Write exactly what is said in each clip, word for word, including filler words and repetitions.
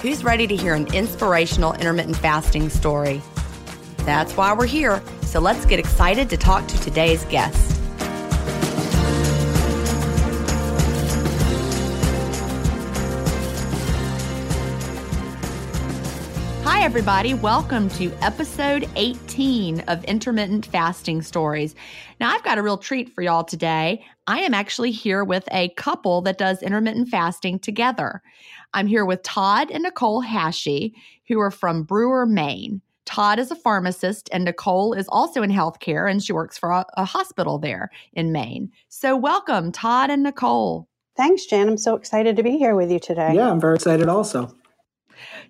who's ready to hear an inspirational intermittent fasting story? That's why we're here, so let's get excited to talk to today's guest. Hi, everybody. Welcome to episode eighteen of Intermittent Fasting Stories. Now, I've got a real treat for y'all today. I am actually here with a couple that does intermittent fasting together. I'm here with Todd and Nicole Hashie, who are from Brewer, Maine. Todd is a pharmacist, and Nicole is also in healthcare, and she works for a, a hospital there in Maine. So welcome, Todd and Nicole. Thanks, Jan. I'm so excited to be here with you today. Yeah, I'm very excited also.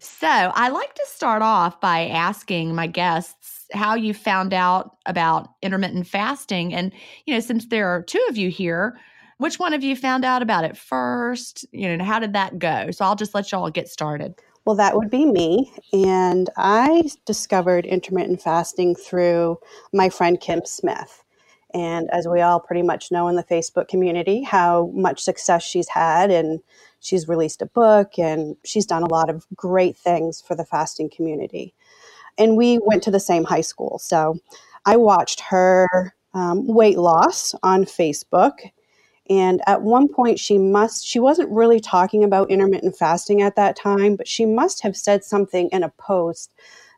So I like to start off by asking my guests how you found out about intermittent fasting. And, you know, since there are two of you here, which one of you found out about it first? You know, how did that go? So I'll just let y'all get started. Well, that would be me. And I discovered intermittent fasting through my friend Kim Smith. And as we all pretty much know in the Facebook community, how much success she's had, and she's released a book and she's done a lot of great things for the fasting community. And we went to the same high school. So I watched her um, weight loss on Facebook. And at one point, she must, she wasn't really talking about intermittent fasting at that time, but she must have said something in a post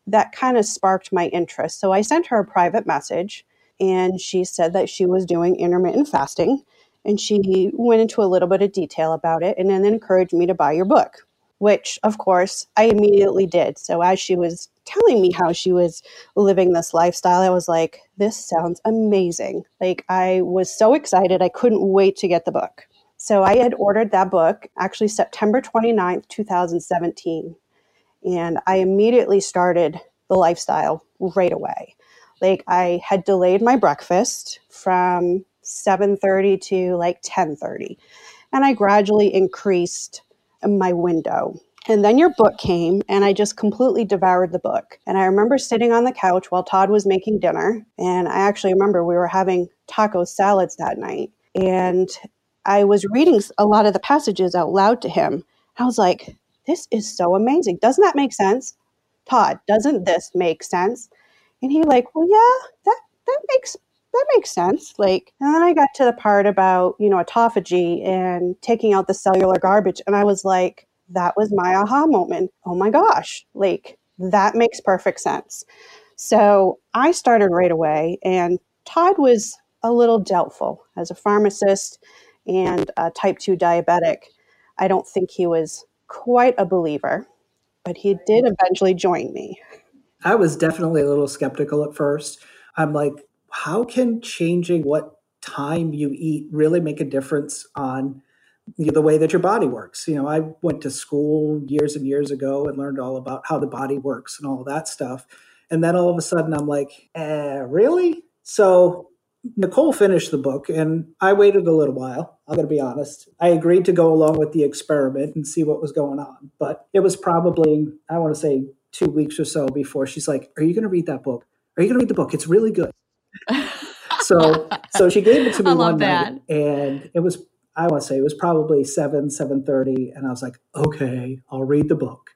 that kind of sparked my interest. So I sent her a private message, and she said that she was doing intermittent fasting, and she went into a little bit of detail about it and then encouraged me to buy your book, which, of course, I immediately did. So as she was telling me how she was living this lifestyle, I was like, this sounds amazing. Like, I was so excited. I couldn't wait to get the book. So I had ordered that book actually September twenty-ninth, two thousand seventeen. And I immediately started the lifestyle right away. Like, I had delayed my breakfast from seven thirty to like ten thirty. And I gradually increased my window And then your book came, and I just completely devoured the book. And I remember sitting on the couch while Todd was making dinner. And I actually remember we were having taco salads that night. And I was reading a lot of the passages out loud to him. I was like, this is so amazing. Doesn't that make sense? Todd, doesn't this make sense? And he like, well, yeah, that, that makes that makes sense. Like, and then I got to the part about, you know, autophagy and taking out the cellular garbage. And I was like, that was my aha moment. Oh my gosh, like that makes perfect sense. So I started right away, and Todd was a little doubtful as a pharmacist and a type two diabetic. I don't think he was quite a believer, but he did eventually join me. I was definitely a little skeptical at first. I'm like, how can changing what time you eat really make a difference on the way that your body works? You know, I went to school years and years ago and learned all about how the body works and all of that stuff. And then all of a sudden I'm like, eh, really? So Nicole finished the book, and I waited a little while. I'm going to be honest. I agreed to go along with the experiment and see what was going on. But it was probably, I want to say, two weeks or so before she's like, are you going to read that book? Are you going to read the book? It's really good. so so she gave it to me one that. night, and it was, I want to say it was probably seven, seven thirty. And I was like, okay, I'll read the book.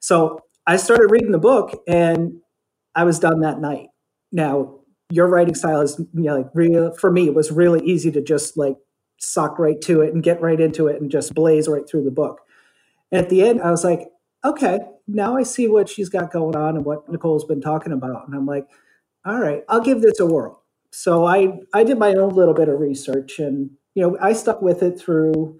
So I started reading the book, and I was done that night. Now, your writing style is, you know, like real, for me, it was really easy to just like suck right to it and get right into it and just blaze right through the book. And at the end, I was like, okay, now I see what she's got going on and what Nicole's been talking about. And I'm like, all right, I'll give this a whirl. So I, I did my own little bit of research, and, you know, I stuck with it through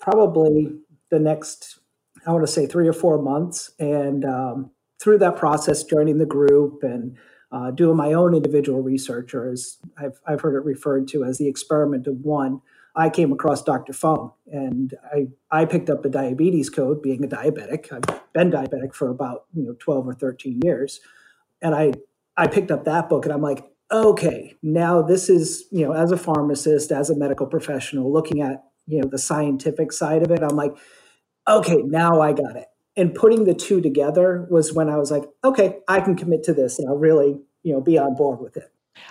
probably the next, I want to say three or four months. And um, through that process, joining the group and uh, doing my own individual research, or as I've, I've heard it referred to as the experiment of one, I came across Doctor Fung, and I, I picked up the diabetes code being a diabetic. I've been diabetic for about, you know, twelve or thirteen years. And I, I picked up that book, and I'm like, okay, now this is, you know, as a pharmacist, as a medical professional, looking at, you know, the scientific side of it, I'm like, okay, now I got it. And putting the two together was when I was like, okay, I can commit to this, and I'll really, you know, be on board with it.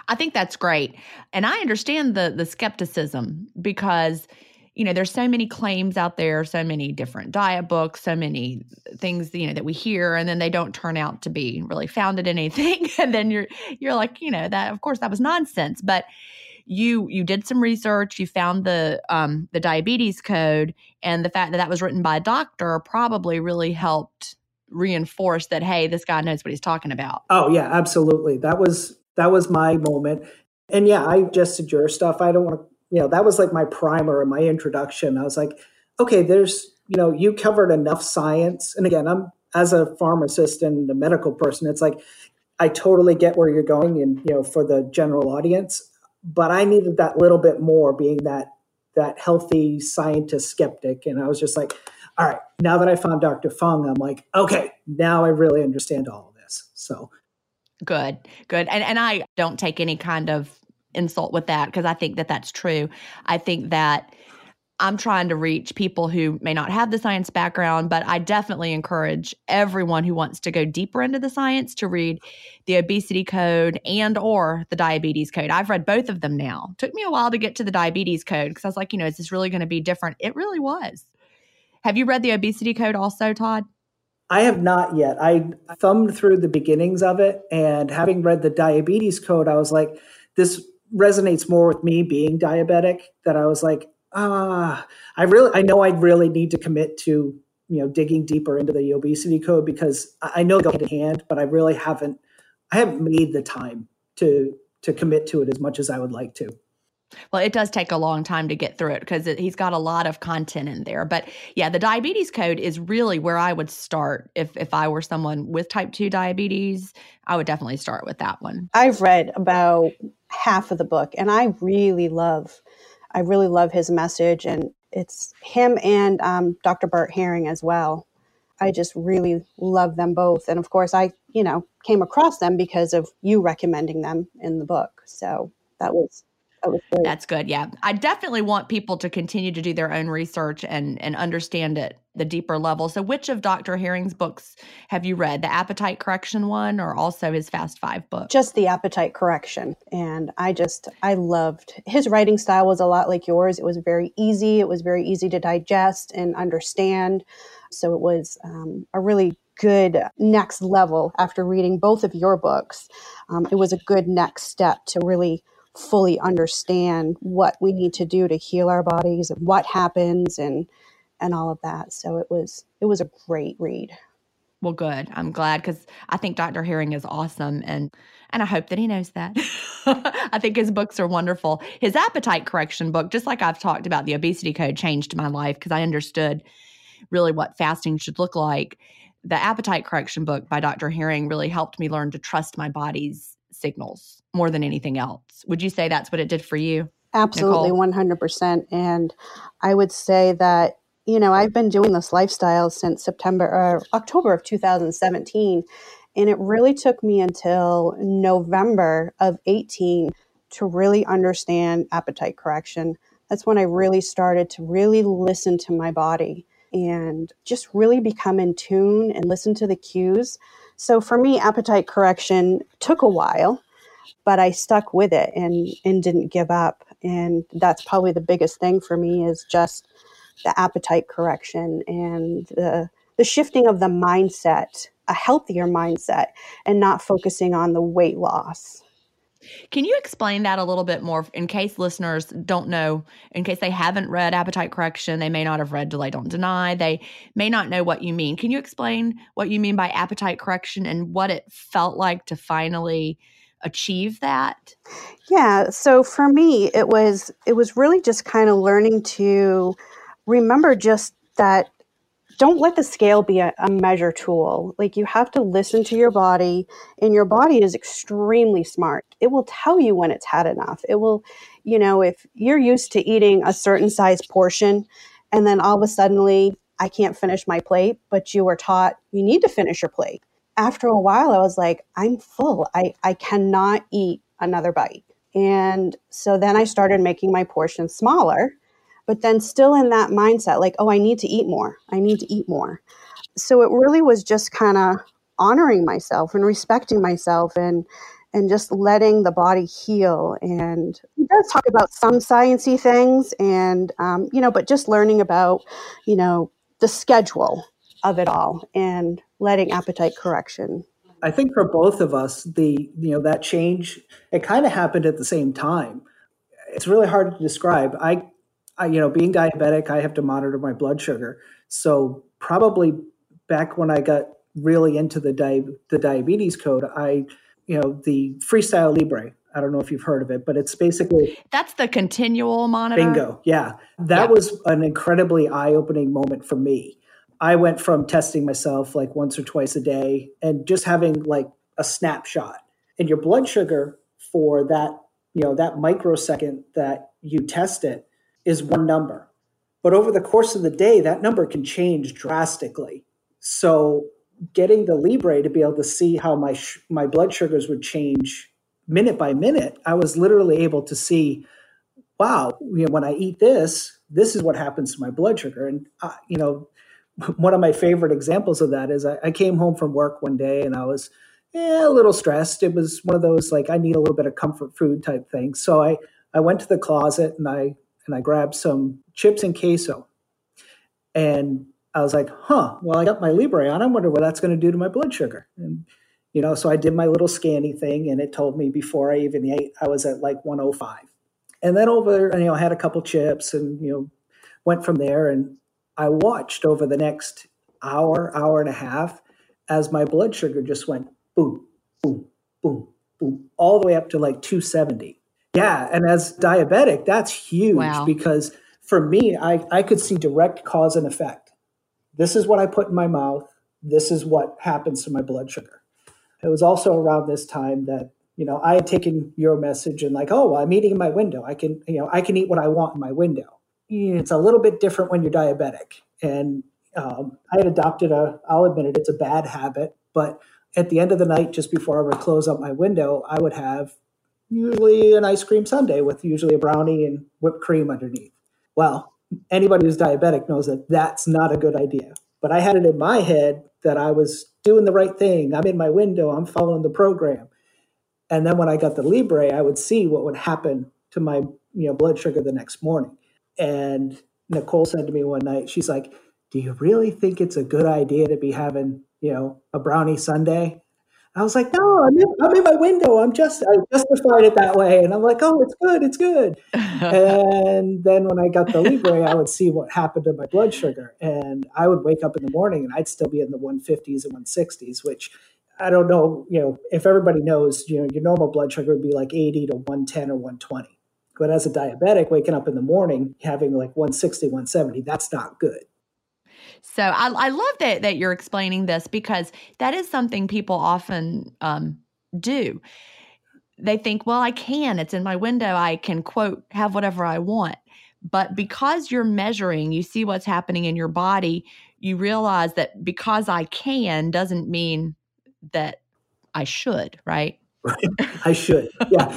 I think that's great. And I understand the the skepticism, because, you know, there's so many claims out there, so many different diet books, so many things, you know, that we hear, and then they don't turn out to be really founded in anything. And then you're you're like, you know, that of course that was nonsense. But you you did some research, you found the um, the diabetes code, and the fact that that was written by a doctor probably really helped reinforce that, hey, this guy knows what he's talking about. Oh yeah, absolutely. That was that was my moment. And yeah, I ingested your stuff. I don't want to, you know, that was like my primer and my introduction. I was like, okay, there's, you know, you covered enough science. And again, I'm as a pharmacist and a medical person, it's like, I totally get where you're going and, you know, for the general audience, but I needed that little bit more, being that, that healthy scientist skeptic. And I was just like, all right, now that I found Doctor Fung, I'm like, okay, now I really understand all of this. So good, good. And, and I don't take any kind of insult with that, because I think that that's true. I think that I'm trying to reach people who may not have the science background, but I definitely encourage everyone who wants to go deeper into the science to read the obesity code and or the diabetes code. I've read both of them now. Took me a while to get to the diabetes code, because I was like, you know, is this really going to be different? It really was. Have you read the obesity code also, Todd? I have not yet. I thumbed through the beginnings of it, and having read the diabetes code, I was like, this resonates more with me being diabetic, that I was like, ah, I really, I know I really need to commit to, you know, digging deeper into the obesity code, because I know they go hand in hand, but I really haven't, I haven't made the time to, to commit to it as much as I would like to. Well, it does take a long time to get through it, because he's got a lot of content in there. But yeah, the diabetes code is really where I would start. If if I were someone with type two diabetes, I would definitely start with that one. I've read about half of the book, and I really love, I really love his message. And it's him and um, Doctor Bert Herring as well. I just really love them both. And of course, I, you know, came across them because of you recommending them in the book. So that was That was great. That's good. Yeah. I definitely want people to continue to do their own research and, and understand it the deeper level. So which of Doctor Herring's books have you read? The appetite correction one or also his Fast Five book? Just the appetite correction. And I just, I loved his writing style was a lot like yours. It was very easy. It was very easy to digest and understand. So it was um, a really good next level after reading both of your books. Um, it was a good next step to really fully understand what we need to do to heal our bodies and what happens and and all of that. So it was it was a great read. Well, good. I'm glad because I think Doctor Herring is awesome, and and I hope that he knows that. I think his books are wonderful. His appetite correction book, just like I've talked about, The Obesity Code changed my life because I understood really what fasting should look like. The appetite correction book by Doctor Herring really helped me learn to trust my body's signals more than anything else. Would you say that's what it did for you? Absolutely, Nicole? one hundred percent. And I would say that, you know, I've been doing this lifestyle since September or October of two thousand seventeen. And it really took me until November of eighteen to really understand appetite correction. That's when I really started to really listen to my body and just really become in tune and listen to the cues. So for me, appetite correction took a while, but I stuck with it and, and didn't give up. And that's probably the biggest thing for me is just the appetite correction and the, the shifting of the mindset, a healthier mindset, and not focusing on the weight loss. Can you explain that a little bit more in case listeners don't know, in case they haven't read Appetite Correction, they may not have read Delay Don't Deny, they may not know what you mean. Can you explain what you mean by appetite correction and what it felt like to finally achieve that? Yeah, so for me, it was it was really just kind of learning to remember just that don't let the scale be a, a measure tool. Like you have to listen to your body, and your body is extremely smart. It will tell you when it's had enough. It will, you know, if you're used to eating a certain size portion and then all of a sudden, I can't finish my plate, but you were taught you need to finish your plate. After a while, I was like, I'm full. I, I cannot eat another bite. And so then I started making my portion smaller, but then still in that mindset, like, oh, I need to eat more. I need to eat more. So it really was just kind of honoring myself and respecting myself and and just letting the body heal. And he does talk about some sciencey things and, um, you know, but just learning about, you know, the schedule of it all and letting appetite correction. I think for both of us, the, you know, that change, it kind of happened at the same time. It's really hard to describe. I I, you know, being diabetic, I have to monitor my blood sugar. So probably back when I got really into the di- the diabetes code, I, you know, the Freestyle Libre. I don't know if you've heard of it, but it's basically that's the continual monitor. Bingo, yeah, that yeah. was an incredibly eye-opening moment for me. I went from testing myself like once or twice a day and just having like a snapshot, and your blood sugar for that, you know, that microsecond that you test it is one number. But over the course of the day, that number can change drastically. So getting the Libre to be able to see how my sh- my blood sugars would change minute by minute, I was literally able to see, wow, you know, when I eat this, this is what happens to my blood sugar. And, I, you know, one of my favorite examples of that is I, I came home from work one day and I was eh, a little stressed. It was one of those, like, I need a little bit of comfort food type thing. So I, I went to the closet and I and I grabbed some chips and queso. And I was like, huh, well, I got my Libre on. I wonder what that's going to do to my blood sugar. And, you know, so I did my little scanny thing and it told me before I even ate, I was at like one oh five. And then over, you know, I had a couple chips and, you know, went from there. And I watched over the next hour, hour and a half as my blood sugar just went boom, boom, boom, boom, all the way up to like two seventy. Yeah. And as diabetic, that's huge. Wow. Because for me, I, I could see direct cause and effect. This is what I put in my mouth. This is what happens to my blood sugar. It was also around this time that, you know, I had taken your message and like, oh, well, I'm eating in my window. I can, you know, I can eat what I want in my window. It's a little bit different when you're diabetic. And um, I had adopted a, I'll admit it, it's a bad habit. But at the end of the night, just before I would close up my window, I would have usually an ice cream sundae with usually a brownie and whipped cream underneath. Well, anybody who's diabetic knows that that's not a good idea. But I had it in my head that I was doing the right thing. I'm in my window. I'm following the program. And then when I got the Libre, I would see what would happen to my you know, blood sugar the next morning. And Nicole said to me one night, she's like, do you really think it's a good idea to be having, you know, a brownie sundae? I was like, no, I'm in, I'm in my window. I'm just, I justified it that way. And I'm like, oh, it's good. It's good. And then when I got the Libre, I would see what happened to my blood sugar. And I would wake up in the morning and I'd still be in the one fifties and one sixties, which I don't know, you know, if everybody knows, you know, your normal blood sugar would be like eighty to one ten or one twenty. But as a diabetic, waking up in the morning, having like one sixty, one seventy, that's not good. So I, I love that that you're explaining this, because that is something people often um, do. They think, well, I can. It's in my window. I can, quote, have whatever I want. But because you're measuring, you see what's happening in your body, you realize that because I can doesn't mean that I should, right? I should. Yeah.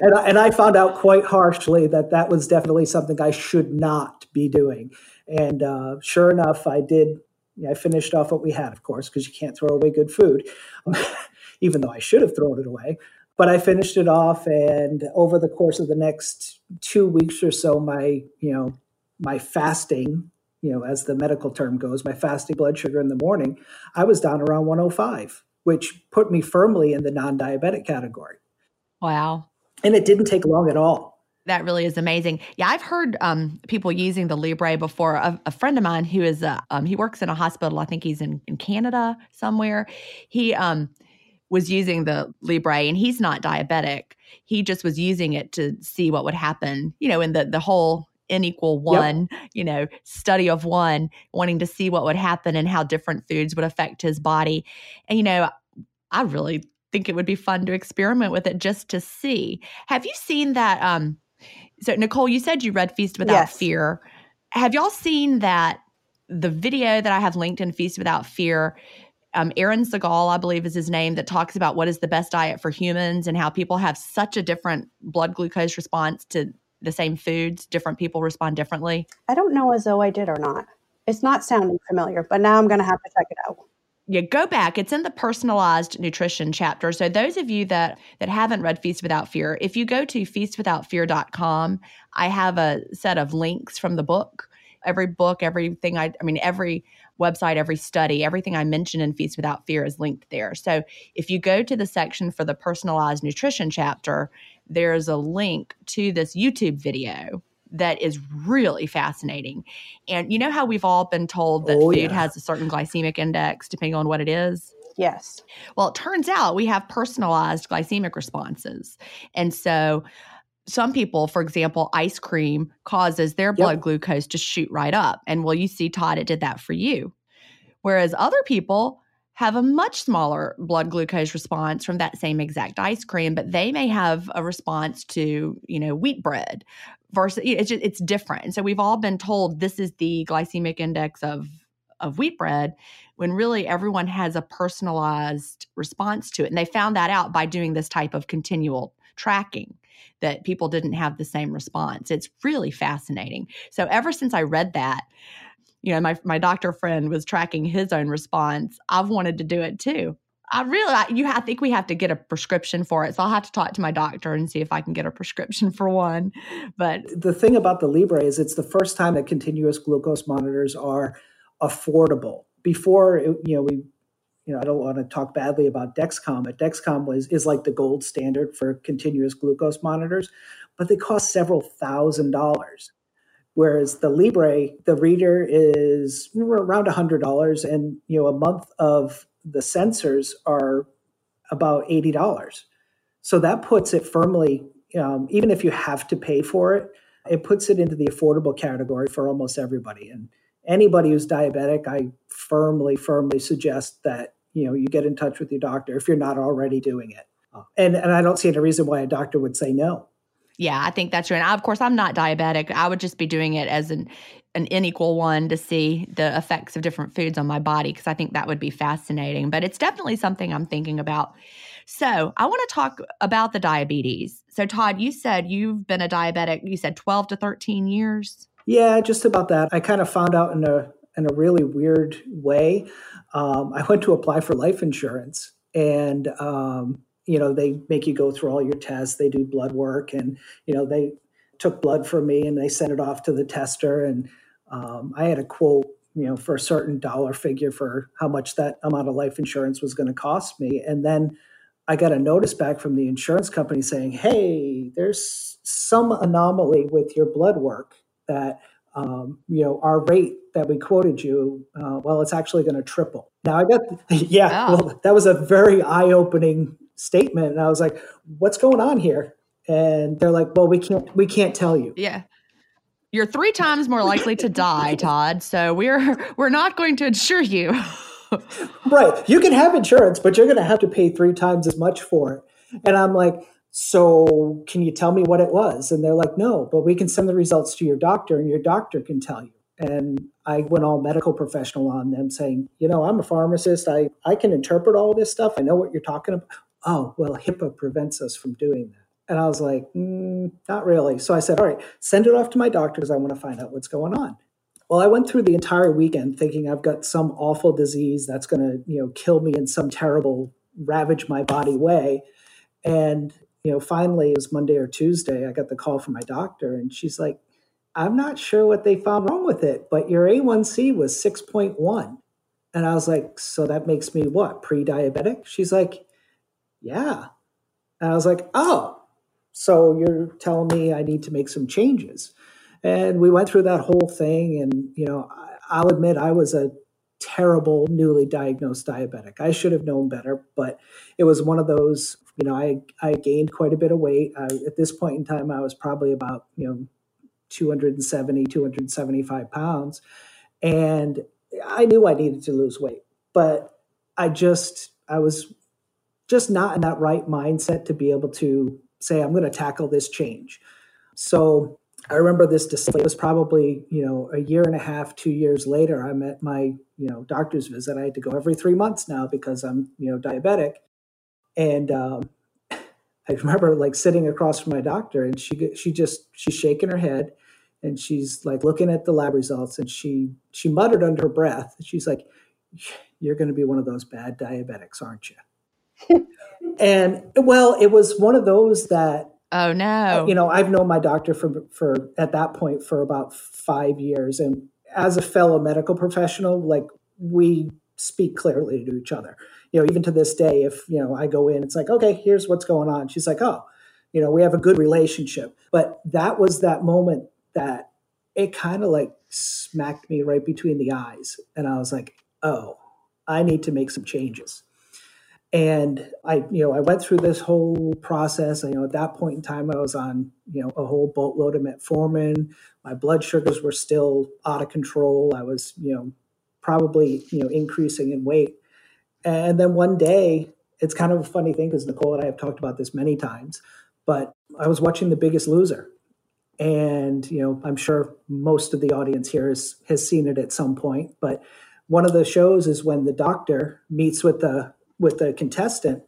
and, I, and I found out quite harshly that that was definitely something I should not be doing. And uh, sure enough, I did. You know, I finished off what we had, of course, because you can't throw away good food, even though I should have thrown it away. But I finished it off. And over the course of the next two weeks or so, my, you know, my fasting, you know, as the medical term goes, my fasting blood sugar in the morning, I was down around one oh five, which put me firmly in the non-diabetic category. Wow. And it didn't take long at all. That really is amazing. Yeah, I've heard um, people using the Libre before. A, a friend of mine who is, a, um, he works in a hospital. I think he's in, in Canada somewhere. He um, was using the Libre, and he's not diabetic. He just was using it to see what would happen, you know, in the, the whole N equal one, yep. you know, study of one, wanting to see what would happen and how different foods would affect his body. And, you know, I really think it would be fun to experiment with it just to see. Have you seen that? Um, So, Nicole, you said you read Feast Without yes. Fear. Have y'all seen that the video that I have linked in Feast Without Fear, um, Aaron Segal, I believe is his name, that talks about what is the best diet for humans and how people have such a different blood glucose response to the same foods. Different people respond differently. I don't know as though I did or not. It's not sounding familiar, but now I'm going to have to check it out. Yeah, go back. It's in the personalized nutrition chapter. So those of you that that haven't read Feast Without Fear, if you go to feast without fear dot com, I have a set of links from the book. Every book, everything I I mean, every website, every study, everything I mention in Feast Without Fear is linked there. So if you go to the section for the personalized nutrition chapter, there's a link to this YouTube video that is really fascinating. And you know how we've all been told that oh, food yeah. has a certain glycemic index depending on what it is? Yes. Well, it turns out we have personalized glycemic responses. And so some people, for example, ice cream causes their blood yep. glucose to shoot right up. And well, you see, Todd, it did that for you. Whereas other people have a much smaller blood glucose response from that same exact ice cream, but they may have a response to, you know, wheat bread. Versus, it's just, it's different. And so we've all been told this is the glycemic index of of wheat bread, when really everyone has a personalized response to it. And they found that out by doing this type of continual tracking, that people didn't have the same response. It's really fascinating. So ever since I read that, you know, my my doctor friend was tracking his own response. I've wanted to do it too. I really, I, you, I think we have to get a prescription for it. So I'll have to talk to my doctor and see if I can get a prescription for one. But the thing about the Libre is it's the first time that continuous glucose monitors are affordable. Before, you know, we, you know, I don't want to talk badly about Dexcom, but Dexcom was is like the gold standard for continuous glucose monitors, but they cost several thousand dollars. Whereas the Libre, the reader is around a hundred dollars, and you know, a month of the sensors are about eighty dollars. So that puts it firmly, um, even if you have to pay for it, it puts it into the affordable category for almost everybody. And anybody who's diabetic, I firmly, firmly suggest that, you know, you get in touch with your doctor if you're not already doing it. And, and I don't see any reason why a doctor would say no. Yeah, I think that's true. And I, of course, I'm not diabetic. I would just be doing it as an an N equal one to see the effects of different foods on my body, because I think that would be fascinating. But it's definitely something I'm thinking about. So I want to talk about the diabetes. So Todd, you said you've been a diabetic, you said twelve to thirteen years. Yeah, just about that. I kind of found out in a in a really weird way. Um, I went to apply for life insurance, and um, you know, they make you go through all your tests. They do blood work, and you know, they took blood from me and they sent it off to the tester. And um, I had a quote, you know, for a certain dollar figure for how much that amount of life insurance was going to cost me. And then I got a notice back from the insurance company saying, hey, there's some anomaly with your blood work that, um, you know, our rate that we quoted you, uh, well, it's actually going to triple. Now I got, yeah, wow. Well, that was a very eye-opening statement. And I was like, what's going on here? And they're like, well, we can't, we can't tell you. Yeah. You're three times more likely to die, Todd. So we're we're not going to insure you. Right. You can have insurance, but you're going to have to pay three times as much for it. And I'm like, so can you tell me what it was? And they're like, no, but we can send the results to your doctor and your doctor can tell you. And I went all medical professional on them saying, you know, I'm a pharmacist. I, I can interpret all this stuff. I know what you're talking about. Oh, well, HIPAA prevents us from doing that. And I was like, mm, not really. So I said, all right, send it off to my doctor because I want to find out what's going on. Well, I went through the entire weekend thinking I've got some awful disease that's going to, you know, kill me in some terrible, ravage my body way. And, you know, finally, it was Monday or Tuesday, I got the call from my doctor. And she's like, I'm not sure what they found wrong with it, but your A one C was six point one. And I was like, so that makes me what, pre-diabetic? She's like, yeah. And I was like, oh. So you're telling me I need to make some changes. And we went through that whole thing. And, you know, I'll admit I was a terrible newly diagnosed diabetic. I should have known better, but it was one of those, you know, I, I gained quite a bit of weight. I, at this point in time, I was probably about, you know, two seventy, two seventy-five pounds. And I knew I needed to lose weight, but I just, I was just not in that right mindset to be able to say, I'm going to tackle this change. So I remember this display. It was probably, you know, a year and a half, two years later, I'm at my, you know, doctor's visit. I had to go every three months now because I'm, you know, diabetic. And um, I remember like sitting across from my doctor and she, she just, she's shaking her head and she's like looking at the lab results and she, she muttered under her breath. She's like, you're going to be one of those bad diabetics, aren't you? And well, it was one of those that, oh no, you know, I've known my doctor for, for at that point for about five years. And as a fellow medical professional, like we speak clearly to each other, you know, even to this day, if, you know, I go in, it's like, okay, here's what's going on. She's like, oh, you know, we have a good relationship, but that was that moment that it kind of like smacked me right between the eyes. And I was like, oh, I need to make some changes. And I, you know, I went through this whole process. You know, at that point in time, I was on, you know, a whole boatload of metformin. My blood sugars were still out of control. I was, you know, probably, you know, increasing in weight. And then one day, it's kind of a funny thing because Nicole and I have talked about this many times, but I was watching The Biggest Loser. And, you know, I'm sure most of the audience here has, has seen it at some point, but one of the shows is when the doctor meets with the with the contestant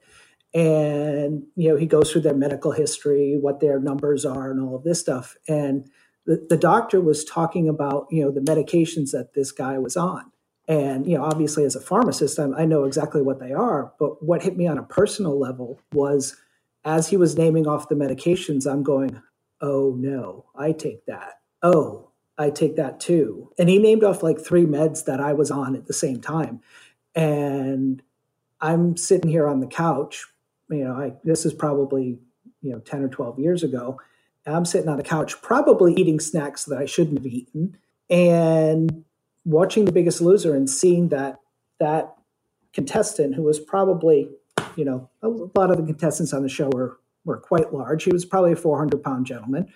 and, you know, he goes through their medical history, what their numbers are and all of this stuff. And the, the doctor was talking about, you know, the medications that this guy was on. And, you know, obviously as a pharmacist, I, I know exactly what they are, but what hit me on a personal level was as he was naming off the medications, I'm going, oh no, I take that. Oh, I take that too. And he named off like three meds that I was on at the same time. And I'm sitting here on the couch, you know, I, this is probably, you know, ten or twelve years ago. I'm sitting on the couch, probably eating snacks that I shouldn't have eaten and watching The Biggest Loser and seeing that, that contestant who was probably, you know, a lot of the contestants on the show were, were quite large. He was probably a four hundred pound gentleman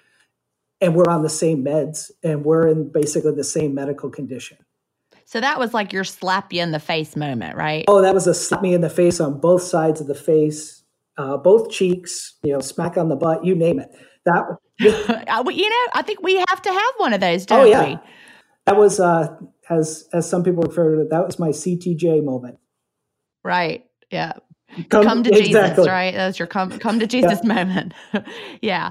and we're on the same meds and we're in basically the same medical condition. So that was like your slap you in the face moment, right? Oh, that was a slap me in the face on both sides of the face, uh, both cheeks, you know, smack on the butt, you name it. That, you know, I think we have to have one of those, don't we? Oh, yeah. We? That was, uh, as as some people refer to it, that was my C T J moment. Right, yeah. Come, come to exactly. Jesus, right? That's your come, come to Jesus yeah. moment. yeah.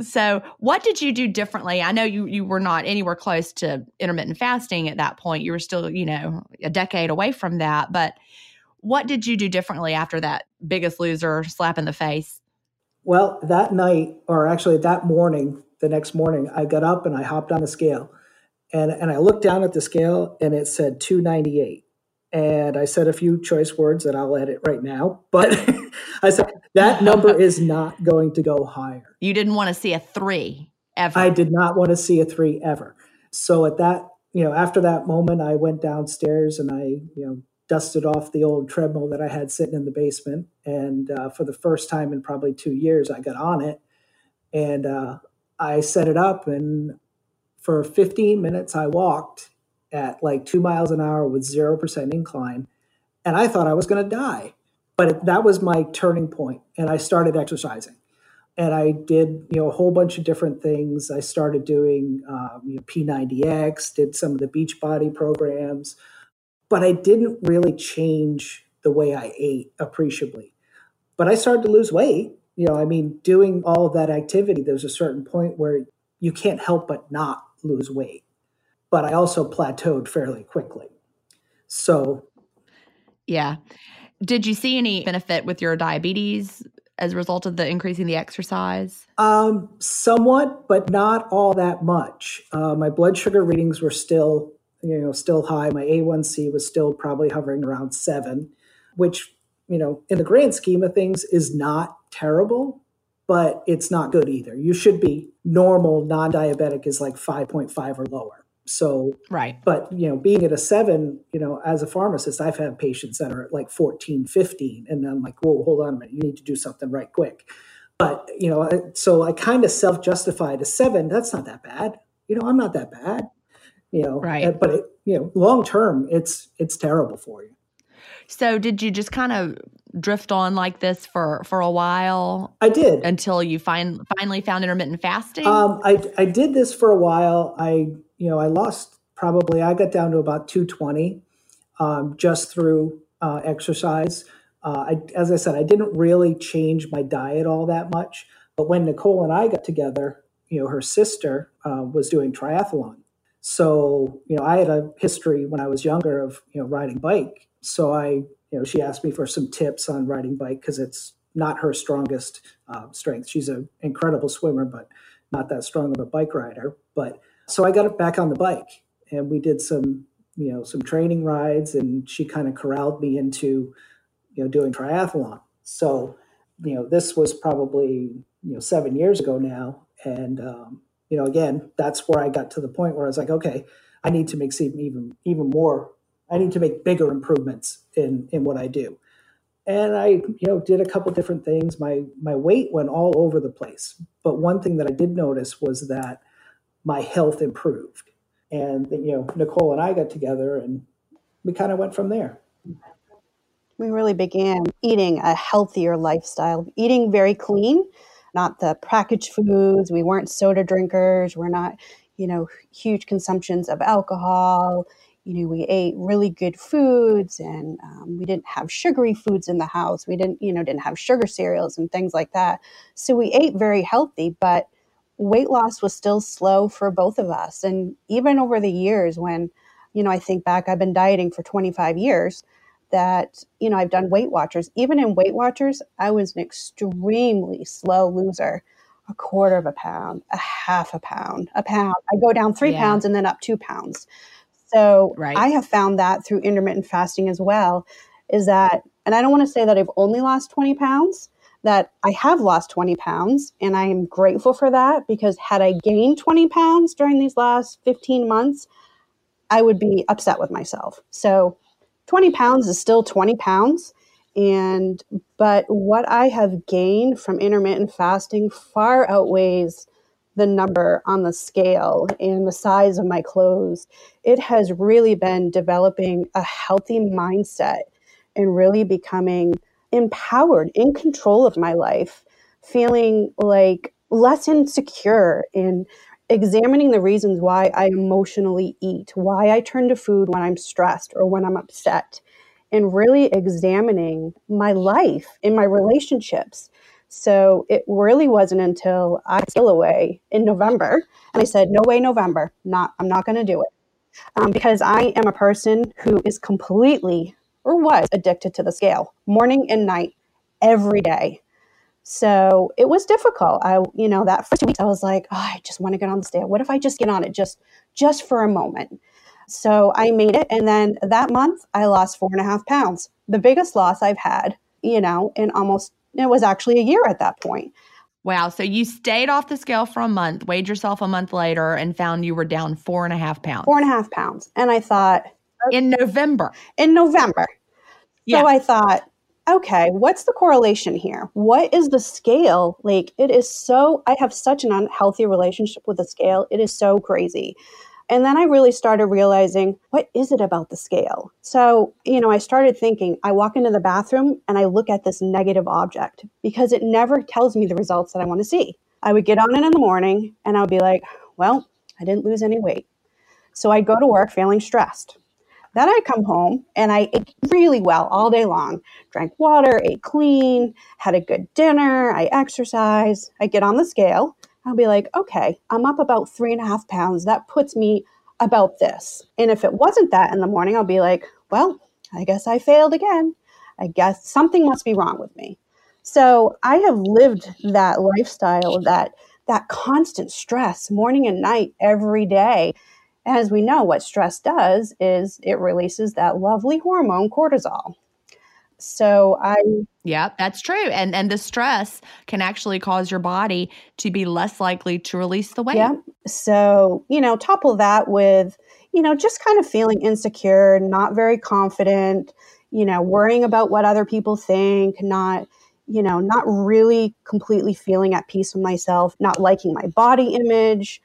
So what did you do differently? I know you you were not anywhere close to intermittent fasting at that point. You were still, you know, a decade away from that. But what did you do differently after that biggest loser slap in the face? Well, that night, or actually that morning, the next morning, I got up and I hopped on the scale. And, and I looked down at the scale and it said two ninety-eight. And I said a few choice words that I'll edit right now, but I said, that number is not going to go higher. You didn't want to see a three ever. I did not want to see a three ever. So at that, you know, after that moment, I went downstairs and I, you know, dusted off the old treadmill that I had sitting in the basement. And uh, for the first time in probably two years, I got on it and uh, I set it up. And for fifteen minutes, I walked at like two miles an hour with zero percent incline. And I thought I was going to die. But it, that was my turning point. And I started exercising. And I did, you know, a whole bunch of different things. I started doing um, you know, P ninety X, did some of the beach body programs. But I didn't really change the way I ate appreciably. But I started to lose weight. You know, I mean, doing all of that activity, there's a certain point where you can't help but not lose weight. But I also plateaued fairly quickly. So, yeah. Did you see any benefit with your diabetes as a result of the increasing the exercise? Um, somewhat, but not all that much. Uh, my blood sugar readings were still, you know, still high. My A one C was still probably hovering around seven, which, you know, in the grand scheme of things is not terrible, but it's not good either. You should be normal. Non-diabetic is like five point five or lower. So, right. But, you know, being at a seven, you know, as a pharmacist, I've had patients that are at like fourteen, fifteen, and I'm like, whoa, hold on a minute, you need to do something right quick. But, you know, so I kind of self-justified a seven. That's not that bad. You know, I'm not that bad, you know, right. But, it, you know, long-term, it's, it's terrible for you. So did you just kind of drift on like this for, for a while? I did. Until you find, finally found intermittent fasting? Um, I, I did this for a while. I, you know, I lost probably, I got down to about two twenty um, just through uh, exercise. Uh, I, as I said, I didn't really change my diet all that much. But when Nicole and I got together, you know, her sister uh, was doing triathlon. So, you know, I had a history when I was younger of, you know, riding bike. So I, you know, she asked me for some tips on riding bike because it's not her strongest uh, strength. She's an incredible swimmer, but not that strong of a bike rider. But so I got it back on the bike and we did some you know, some training rides, and she kind of corralled me into, you know, doing triathlon. So, you know, this was probably, you know, seven years ago now. And, um, you know, again, that's where I got to the point where I was like, okay, I need to make even, even more, I need to make bigger improvements in, in what I do. And I, you know, did a couple different things. My, my weight went all over the place. But one thing that I did notice was that my health improved. And, you know, Nicole and I got together and we kind of went from there. We really began eating a healthier lifestyle, eating very clean, not the packaged foods. We weren't soda drinkers. We're not, you know, huge consumptions of alcohol. You know, we ate really good foods, and um, we didn't have sugary foods in the house. We didn't, you know, didn't have sugar cereals and things like that. So we ate very healthy, but weight loss was still slow for both of us. And even over the years when, you know, I think back, I've been dieting for twenty-five years that, you know, I've done Weight Watchers. Even in Weight Watchers, I was an extremely slow loser. A quarter of a pound, a half a pound, a pound. I go down three yeah. pounds and then up two pounds. So right. I have found that through intermittent fasting as well, is that, and I don't want to say that I've only lost twenty pounds, that I have lost twenty pounds, and I am grateful for that, because had I gained twenty pounds during these last fifteen months, I would be upset with myself. So twenty pounds is still twenty pounds. And, but what I have gained from intermittent fasting far outweighs the number on the scale and the size of my clothes. It has really been developing a healthy mindset and really becoming empowered, in control of my life, feeling like less insecure, in examining the reasons why I emotionally eat, why I turn to food when I'm stressed or when I'm upset, and really examining my life and my relationships. So it really wasn't until I fell away in November, and I said, no way, November, not, I'm not going to do it. Um, because I am a person who is completely, or was, addicted to the scale, morning and night, every day. So it was difficult. I, you know, that first week I was like, oh, I just want to get on the scale. What if I just get on it just, just for a moment? So I made it. And then that month I lost four and a half pounds, the biggest loss I've had, you know, in almost, it was actually a year at that point. Wow. So you stayed off the scale for a month, weighed yourself a month later, and found you were down four and a half pounds. Four and a half pounds. And I thought, okay. In November. In November. Yeah. So I thought, okay, what's the correlation here? What is the scale? Like, it is so, I have such an unhealthy relationship with the scale. It is so crazy. And then I really started realizing, what is it about the scale? So, you know, I started thinking, I walk into the bathroom and I look at this negative object because it never tells me the results that I want to see. I would get on it in the morning and I would be like, well, I didn't lose any weight. So I'd go to work feeling stressed. Then I come home and I ate really well all day long, drank water, ate clean, had a good dinner, I exercised, I get on the scale. I'll be like, okay, I'm up about three and a half pounds. That puts me about this. And if it wasn't that in the morning, I'll be like, well, I guess I failed again. I guess something must be wrong with me. So I have lived that lifestyle, that that constant stress morning and night every day. As we know, what stress does is it releases that lovely hormone cortisol. So I... Yeah, that's true. And and the stress can actually cause your body to be less likely to release the weight. Yeah. So, you know, topple that with, you know, just kind of feeling insecure, not very confident, you know, worrying about what other people think, not, you know, not really completely feeling at peace with myself, not liking my body image.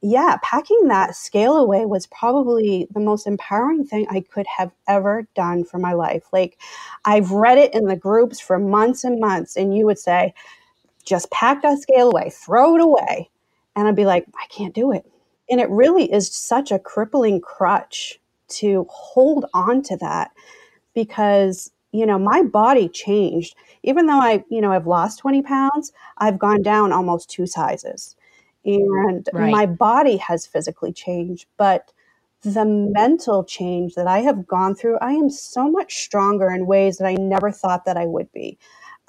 Yeah, packing that scale away was probably the most empowering thing I could have ever done for my life. Like, I've read it in the groups for months and months, and you would say, just pack that scale away, throw it away. And I'd be like, I can't do it. And it really is such a crippling crutch to hold on to that, because, you know, my body changed. Even though I, you know, I've lost twenty pounds, I've gone down almost two sizes. And right. my body has physically changed, but the mental change that I have gone through, I am so much stronger in ways that I never thought that I would be.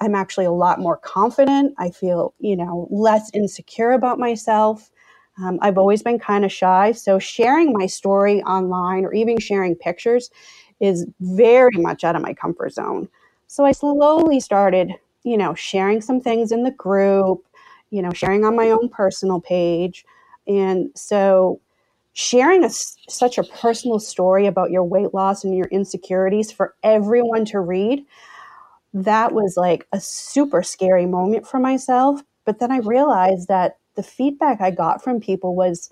I'm actually a lot more confident. I feel, you know, less insecure about myself. Um, I've always been kind of shy. So sharing my story online or even sharing pictures is very much out of my comfort zone. So I slowly started, you know, sharing some things in the group, you know, sharing on my own personal page. And so sharing a, such a personal story about your weight loss and your insecurities for everyone to read, that was like a super scary moment for myself. But then I realized that the feedback I got from people was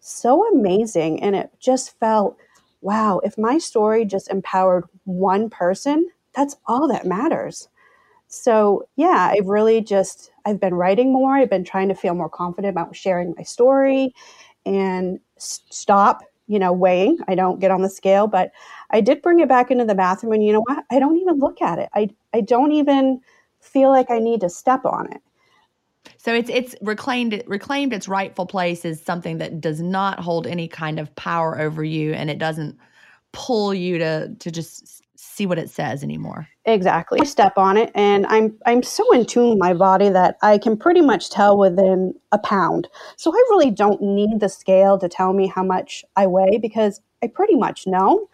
so amazing. And it just felt, wow, if my story just empowered one person, that's all that matters. So yeah, I've really just, I've been writing more. I've been trying to feel more confident about sharing my story and stop, you know, weighing. I don't get on the scale, but I did bring it back into the bathroom, and you know what? I don't even look at it. I, I don't even feel like I need to step on it. So it's it's reclaimed reclaimed its rightful place as something that does not hold any kind of power over you, and it doesn't pull you to to just see what it says anymore. Exactly. I step on it, and I'm I'm so in tune with my body that I can pretty much tell within a pound. So I really don't need the scale to tell me how much I weigh because I pretty much know.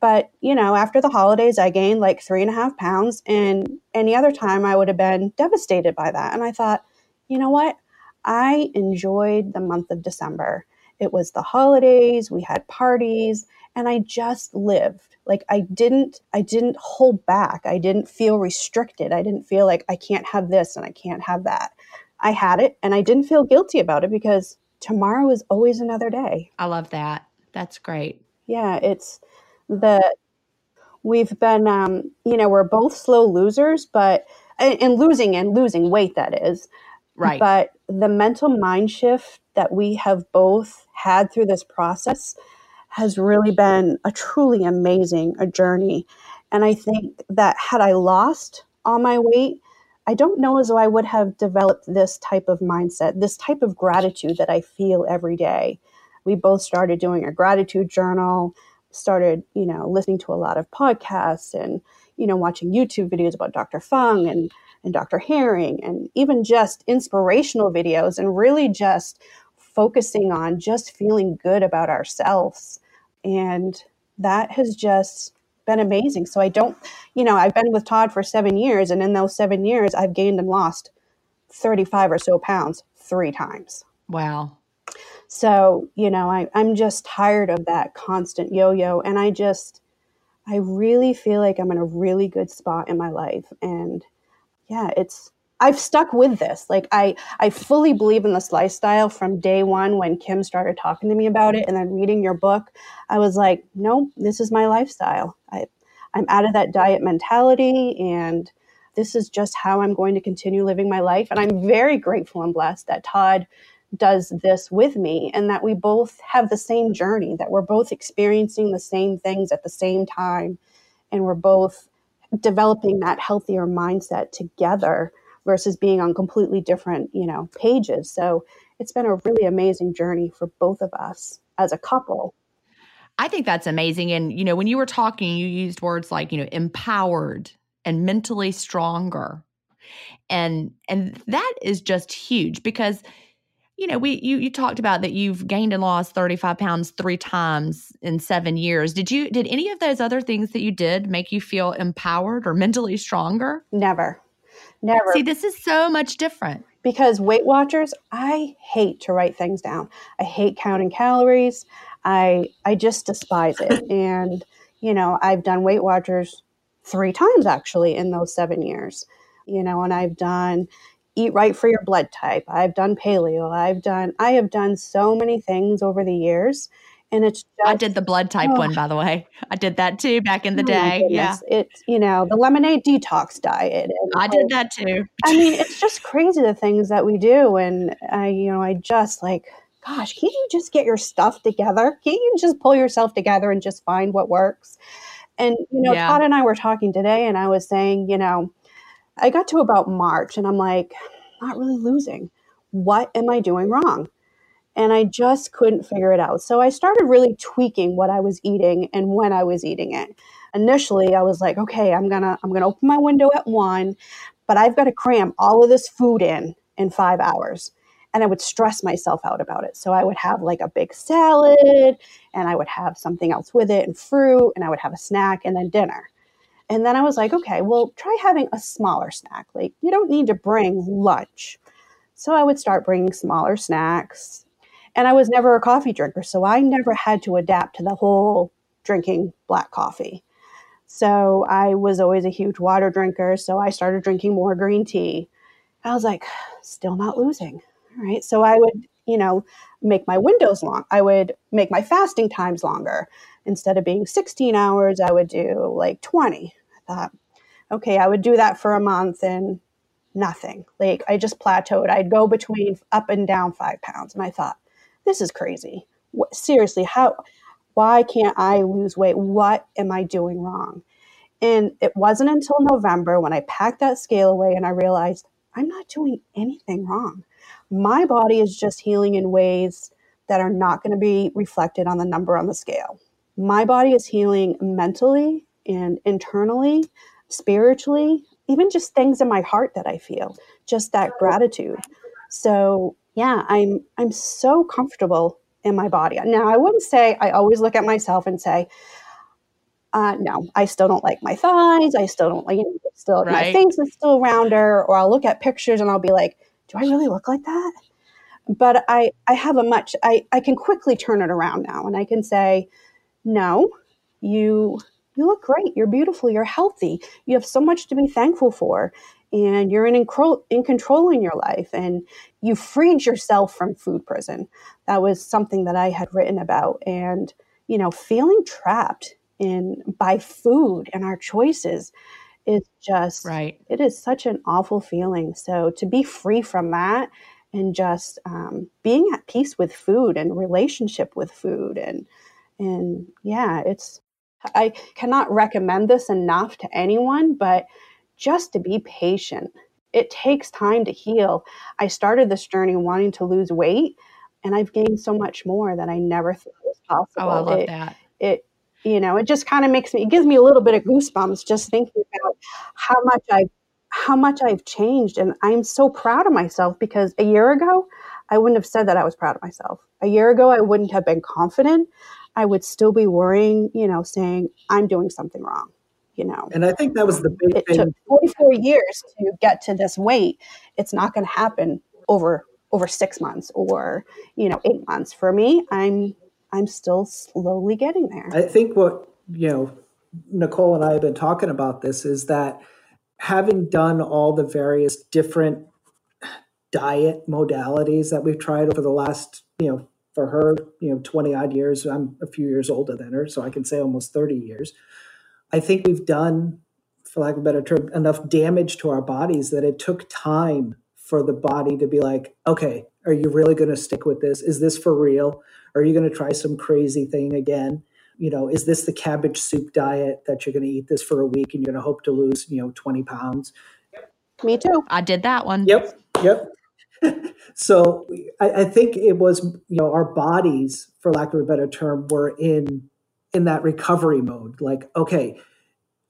But, you know, after the holidays, I gained like three and a half pounds, and any other time I would have been devastated by that. And I thought, you know what? I enjoyed the month of December. It was the holidays, we had parties, and I just lived. Like I didn't, I didn't hold back. I didn't feel restricted. I didn't feel like I can't have this and I can't have that. I had it, and I didn't feel guilty about it because tomorrow is always another day. I love that. That's great. Yeah, it's the, we've been, um, you know, we're both slow losers, but, and, and losing and losing weight, that is. Right. But the mental mind shift that we have both had through this process has really been a truly amazing a journey. And I think that had I lost all my weight, I don't know as though I would have developed this type of mindset, this type of gratitude that I feel every day. We both started doing a gratitude journal, started, you know, listening to a lot of podcasts and, you know, watching YouTube videos about Doctor Fung and and Doctor Herring, and even just inspirational videos, and really just focusing on just feeling good about ourselves. And that has just been amazing. So I don't, you know, I've been with Todd for seven years, and in those seven years, I've gained and lost thirty-five or so pounds three times. Wow. So, you know, I, I'm just tired of that constant yo-yo. And I just, I really feel like I'm in a really good spot in my life. And yeah, it's, I've stuck with this. Like I, I fully believe in this lifestyle from day one. When Kim started talking to me about it and then reading your book, I was like, no, this is my lifestyle. I, I'm out of that diet mentality, and this is just how I'm going to continue living my life. And I'm very grateful and blessed that Todd does this with me, and that we both have the same journey, that we're both experiencing the same things at the same time. And we're both developing that healthier mindset together versus being on completely different, you know, pages. So it's been a really amazing journey for both of us as a couple. I think that's amazing. And, you know, when you were talking, you used words like, you know, empowered and mentally stronger. And, and that is just huge because, you know, we, you, you talked about that you've gained and lost thirty-five pounds three times in seven years. Did you, did any of those other things that you did make you feel empowered or mentally stronger? Never, never. See, this is so much different. Because Weight Watchers, I hate to write things down. I hate counting calories. I, I just despise it. And, you know, I've done Weight Watchers three times actually in those seven years, you know, and I've done Eat Right for Your Blood Type. I've done paleo. I've done, I have done so many things over the years, and it's just, I did the blood type oh, one, by the way. I did that too back in the day. Goodness. Yeah. It's, you know, the lemonade detox diet. And I like, did that too. I mean, it's just crazy the things that we do. And I, you know, I just like, gosh, can't you just get your stuff together? Can't you just pull yourself together and just find what works? And, you know, yeah. Todd and I were talking today, and I was saying, you know, I got to about March, and I'm like, not really losing. What am I doing wrong? And I just couldn't figure it out. So I started really tweaking what I was eating and when I was eating it. Initially, I was like, okay, I'm gonna I'm gonna open my window at one, but I've got to cram all of this food in in five hours. and I would stress myself out about it. So I would have like a big salad, and I would have something else with it and fruit, and I would have a snack, and then dinner. And then I was like, okay, well, try having a smaller snack. Like, you don't need to bring lunch. So I would start bringing smaller snacks. And I was never a coffee drinker, so I never had to adapt to the whole drinking black coffee. So I was always a huge water drinker, so I started drinking more green tea. I was like, still not losing. All right. So I would, you know, make my windows long. I would make my fasting times longer. Instead of being sixteen hours, I would do like twenty. I thought, okay, I would do that for a month and nothing. Like, I just plateaued. I'd go between up and down five pounds. And I thought, this is crazy. What, seriously, how, why can't I lose weight? What am I doing wrong? And it wasn't until November when I packed that scale away and I realized I'm not doing anything wrong. My body is just healing in ways that are not going to be reflected on the number on the scale. My body is healing mentally and internally, spiritually, even just things in my heart that I feel, just that gratitude. So yeah, I'm I'm so comfortable in my body. Now, I wouldn't say I always look at myself and say, uh, no, I still don't like my thighs. I still don't like, you know, still right. My face is still rounder. Or I'll look at pictures and I'll be like, do I really look like that? But I, I have a much, I, I can quickly turn it around now. And I can say, no, you, you look great. You're beautiful. You're healthy. You have so much to be thankful for. And you're in, in control in your life. And you freed yourself from food prison. That was something that I had written about. And, you know, feeling trapped in by food and our choices is just, right. It is such an awful feeling. So to be free from that and just um, being at peace with food and relationship with food and, and yeah, it's, I cannot recommend this enough to anyone, but just to be patient. It takes time to heal. I started this journey wanting to lose weight and I've gained so much more that I never thought was possible. Oh, I love it, that. It, you know, it just kind of makes me, it gives me a little bit of goosebumps just thinking about how much I've, how much I've changed. And I'm so proud of myself because a year ago, I wouldn't have said that I was proud of myself. A year ago, I wouldn't have been confident. I would still be worrying, you know, saying I'm doing something wrong, you know. And I think that was the big it thing. It took forty-four years to get to this weight. It's not going to happen over, over six months or, you know, eight months. For me, I'm, I'm still slowly getting there. I think what, you know, Nicole and I have been talking about this is that having done all the various different diet modalities that we've tried over the last, you know, for her, you know, twenty odd years, I'm a few years older than her, so I can say almost thirty years. I think we've done, for lack of a better term, enough damage to our bodies that it took time for the body to be like, okay, are you really going to stick with this? Is this for real? Are you going to try some crazy thing again? You know, is this the cabbage soup diet that you're going to eat this for a week and you're going to hope to lose, you know, twenty pounds? Me too. I did that one. Yep. Yep. So I, I think it was, you know, our bodies, for lack of a better term, were in, in that recovery mode. Like, okay,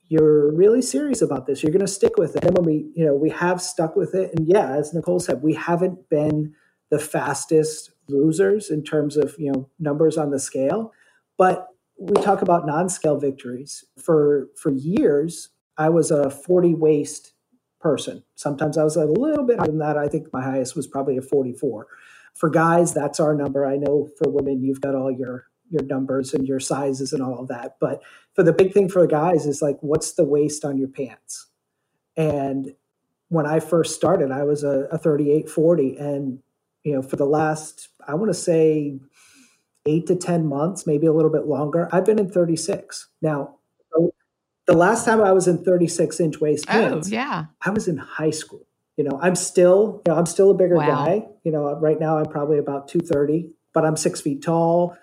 you're really serious about this. You're going to stick with it. And when we, you know, we have stuck with it. And yeah, as Nicole said, we haven't been the fastest losers in terms of, you know, numbers on the scale, but we talk about non-scale victories. For, for years, I was a forty waist person. Sometimes I was a little bit higher than that. I think my highest was probably a forty-four. For guys, that's our number. I know for women, you've got all your, your numbers and your sizes and all of that. But for the big thing for guys is like, what's the waist on your pants? And when I first started, I was a, a thirty-eight, forty. And you know, for the last, I want to say eight to ten months, maybe a little bit longer, I've been in thirty-six. Now, the last time I was in thirty-six inch waist pants, oh, yeah. I was in high school. You know, I'm still, you know, I'm still a bigger wow. guy. You know, right now I'm probably about two thirty, but I'm six feet tall.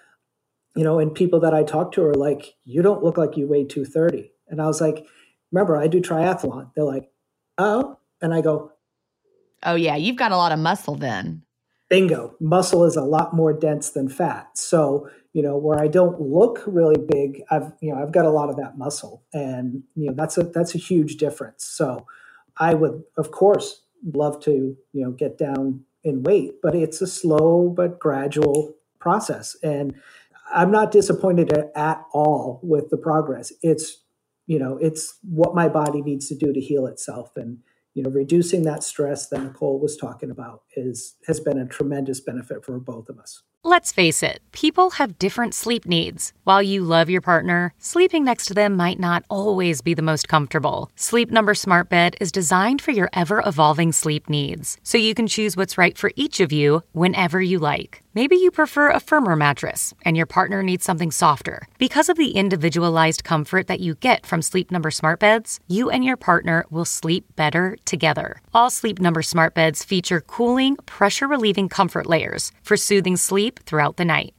You know, and people that I talk to are like, you don't look like you weigh two thirty. And I was like, remember, I do triathlon. They're like, oh, and I go, oh yeah, you've got a lot of muscle then. Bingo. Muscle is a lot more dense than fat. So, you know, where I don't look really big, I've, you know, I've got a lot of that muscle, and, you know, that's a, that's a huge difference. So I would, of course, love to, you know, get down in weight, but it's a slow but gradual process. And I'm not disappointed at all with the progress. It's, you know, it's what my body needs to do to heal itself. And, you know, reducing that stress that Nicole was talking about is has been a tremendous benefit for both of us. Let's face it, people have different sleep needs. While you love your partner, sleeping next to them might not always be the most comfortable. Sleep Number Smart Bed is designed for your ever-evolving sleep needs, so you can choose what's right for each of you whenever you like. Maybe you prefer a firmer mattress and your partner needs something softer. Because of the individualized comfort that you get from Sleep Number Smart Beds, you and your partner will sleep better together. All Sleep Number Smart Beds feature cooling, pressure-relieving comfort layers for soothing sleep throughout the night.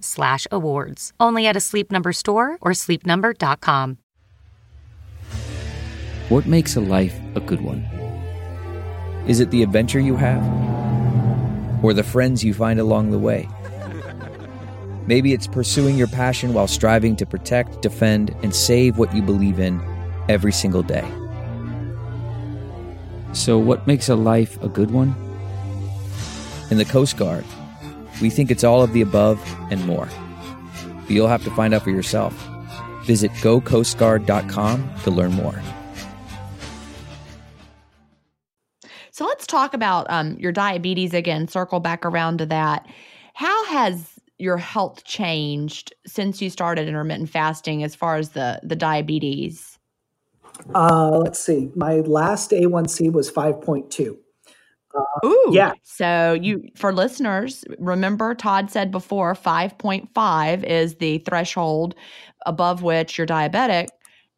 slash awards. Only at a Sleep Number store or sleep number dot com. What makes a life a good one? Is it the adventure you have? Or the friends you find along the way? Maybe it's pursuing your passion while striving to protect, defend, and save what you believe in every single day. So what makes a life a good one? In the Coast Guard, we think it's all of the above and more. But you'll have to find out for yourself. Visit go coast guard dot com to learn more. So let's talk about um, your diabetes again, circle back around to that. How has your health changed since you started intermittent fasting as far as the, the diabetes? Uh, let's see. My last A one C was five point two. Uh, Ooh, yeah. So you, for listeners, remember Todd said before five point five is the threshold above which you're diabetic.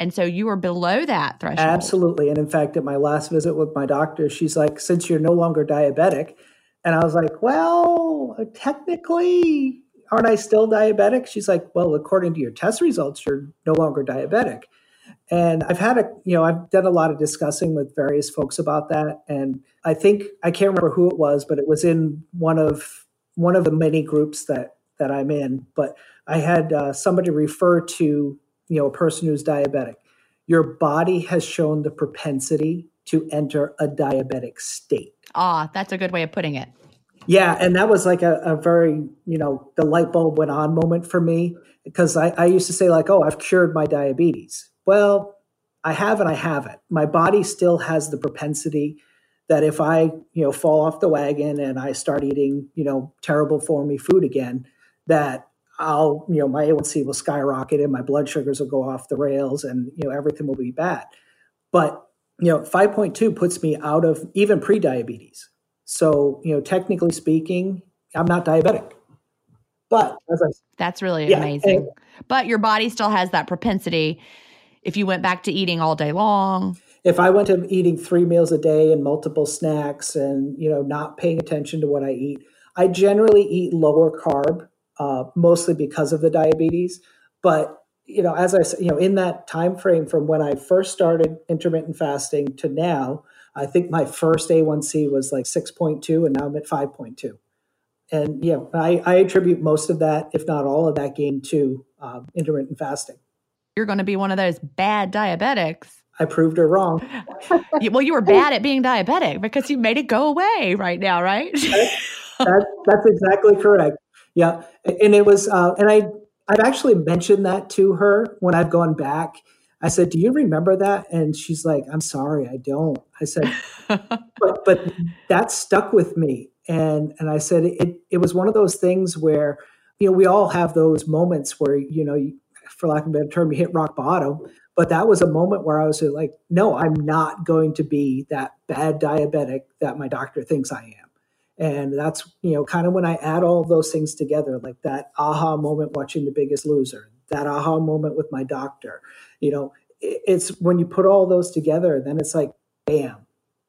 And so you were below that threshold. Absolutely. And in fact, at my last visit with my doctor, she's like, since you're no longer diabetic. And I was like, well, technically, aren't I still diabetic? She's like, well, according to your test results, you're no longer diabetic. And I've had a, you know, I've done a lot of discussing with various folks about that. And I think, I can't remember who it was, but it was in one of, one of the many groups that, that I'm in. But I had uh, somebody refer to, you know, a person who's diabetic. Your body has shown the propensity to enter a diabetic state. Ah, that's a good way of putting it. Yeah. And that was like a, a very, you know, the light bulb went on moment for me, because I, I used to say like, oh, I've cured my diabetes. Well, I have and I haven't. My body still has the propensity that if I, you know, fall off the wagon and I start eating, you know, terrible for me food again, that I'll, you know, my A one C will skyrocket and my blood sugars will go off the rails and, you know, everything will be bad. But, you know, five point two puts me out of even pre-diabetes. So, you know, technically speaking, I'm not diabetic. But as I, that's really yeah, amazing. And, but your body still has that propensity. If you went back to eating all day long. If I went to eating three meals a day and multiple snacks and, you know, not paying attention to what I eat, I generally eat lower carb, uh, mostly because of the diabetes. But, you know, as I said, you know, in that time frame from when I first started intermittent fasting to now, I think my first A one C was like six point two and now I'm at five point two. And, you know, I, I attribute most of that, if not all of that gain to uh, intermittent fasting. You're going to be one of those bad diabetics. I proved her wrong. Well, you were bad at being diabetic because you made it go away right now, right? that, that's exactly correct. Yeah. And it was, uh, and I, I've actually mentioned that to her when I've gone back. I said, do you remember that? And she's like, I'm sorry, I don't. I said, but, but that stuck with me. And, and I said, it, it was one of those things where, you know, we all have those moments where, you know, you, for lack of a better term, you hit rock bottom. But that was a moment where I was like, no, I'm not going to be that bad diabetic that my doctor thinks I am. And that's, you know, kind of when I add all those things together, like that aha moment watching The Biggest Loser, that aha moment with my doctor, you know, it's when you put all those together, then it's like, bam,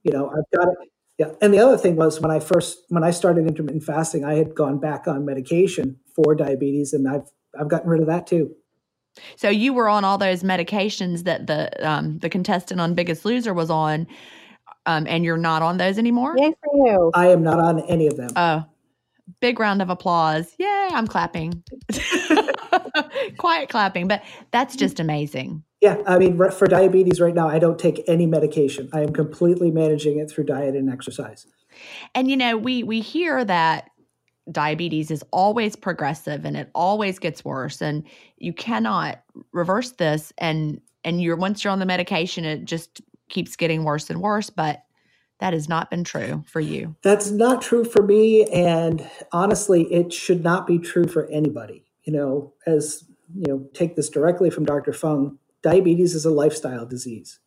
you know, I've got it. Yeah. And the other thing was when I first, when I started intermittent fasting, I had gone back on medication for diabetes, and I've, I've gotten rid of that too. So you were on all those medications that the, um, the contestant on Biggest Loser was on, um, and you're not on those anymore? Yes, I am. I am not on any of them. Oh, big round of applause. Yay. I'm clapping. Quiet clapping, but that's just amazing. Yeah. I mean, for diabetes right now, I don't take any medication. I am completely managing it through diet and exercise. And, you know, we, we hear that diabetes is always progressive and it always gets worse and you cannot reverse this. And, and you're, once you're on the medication, it just keeps getting worse and worse, but that has not been true for you. That's not true for me. And honestly, it should not be true for anybody. You know, as you know, take this directly from Doctor Fung, diabetes is a lifestyle disease.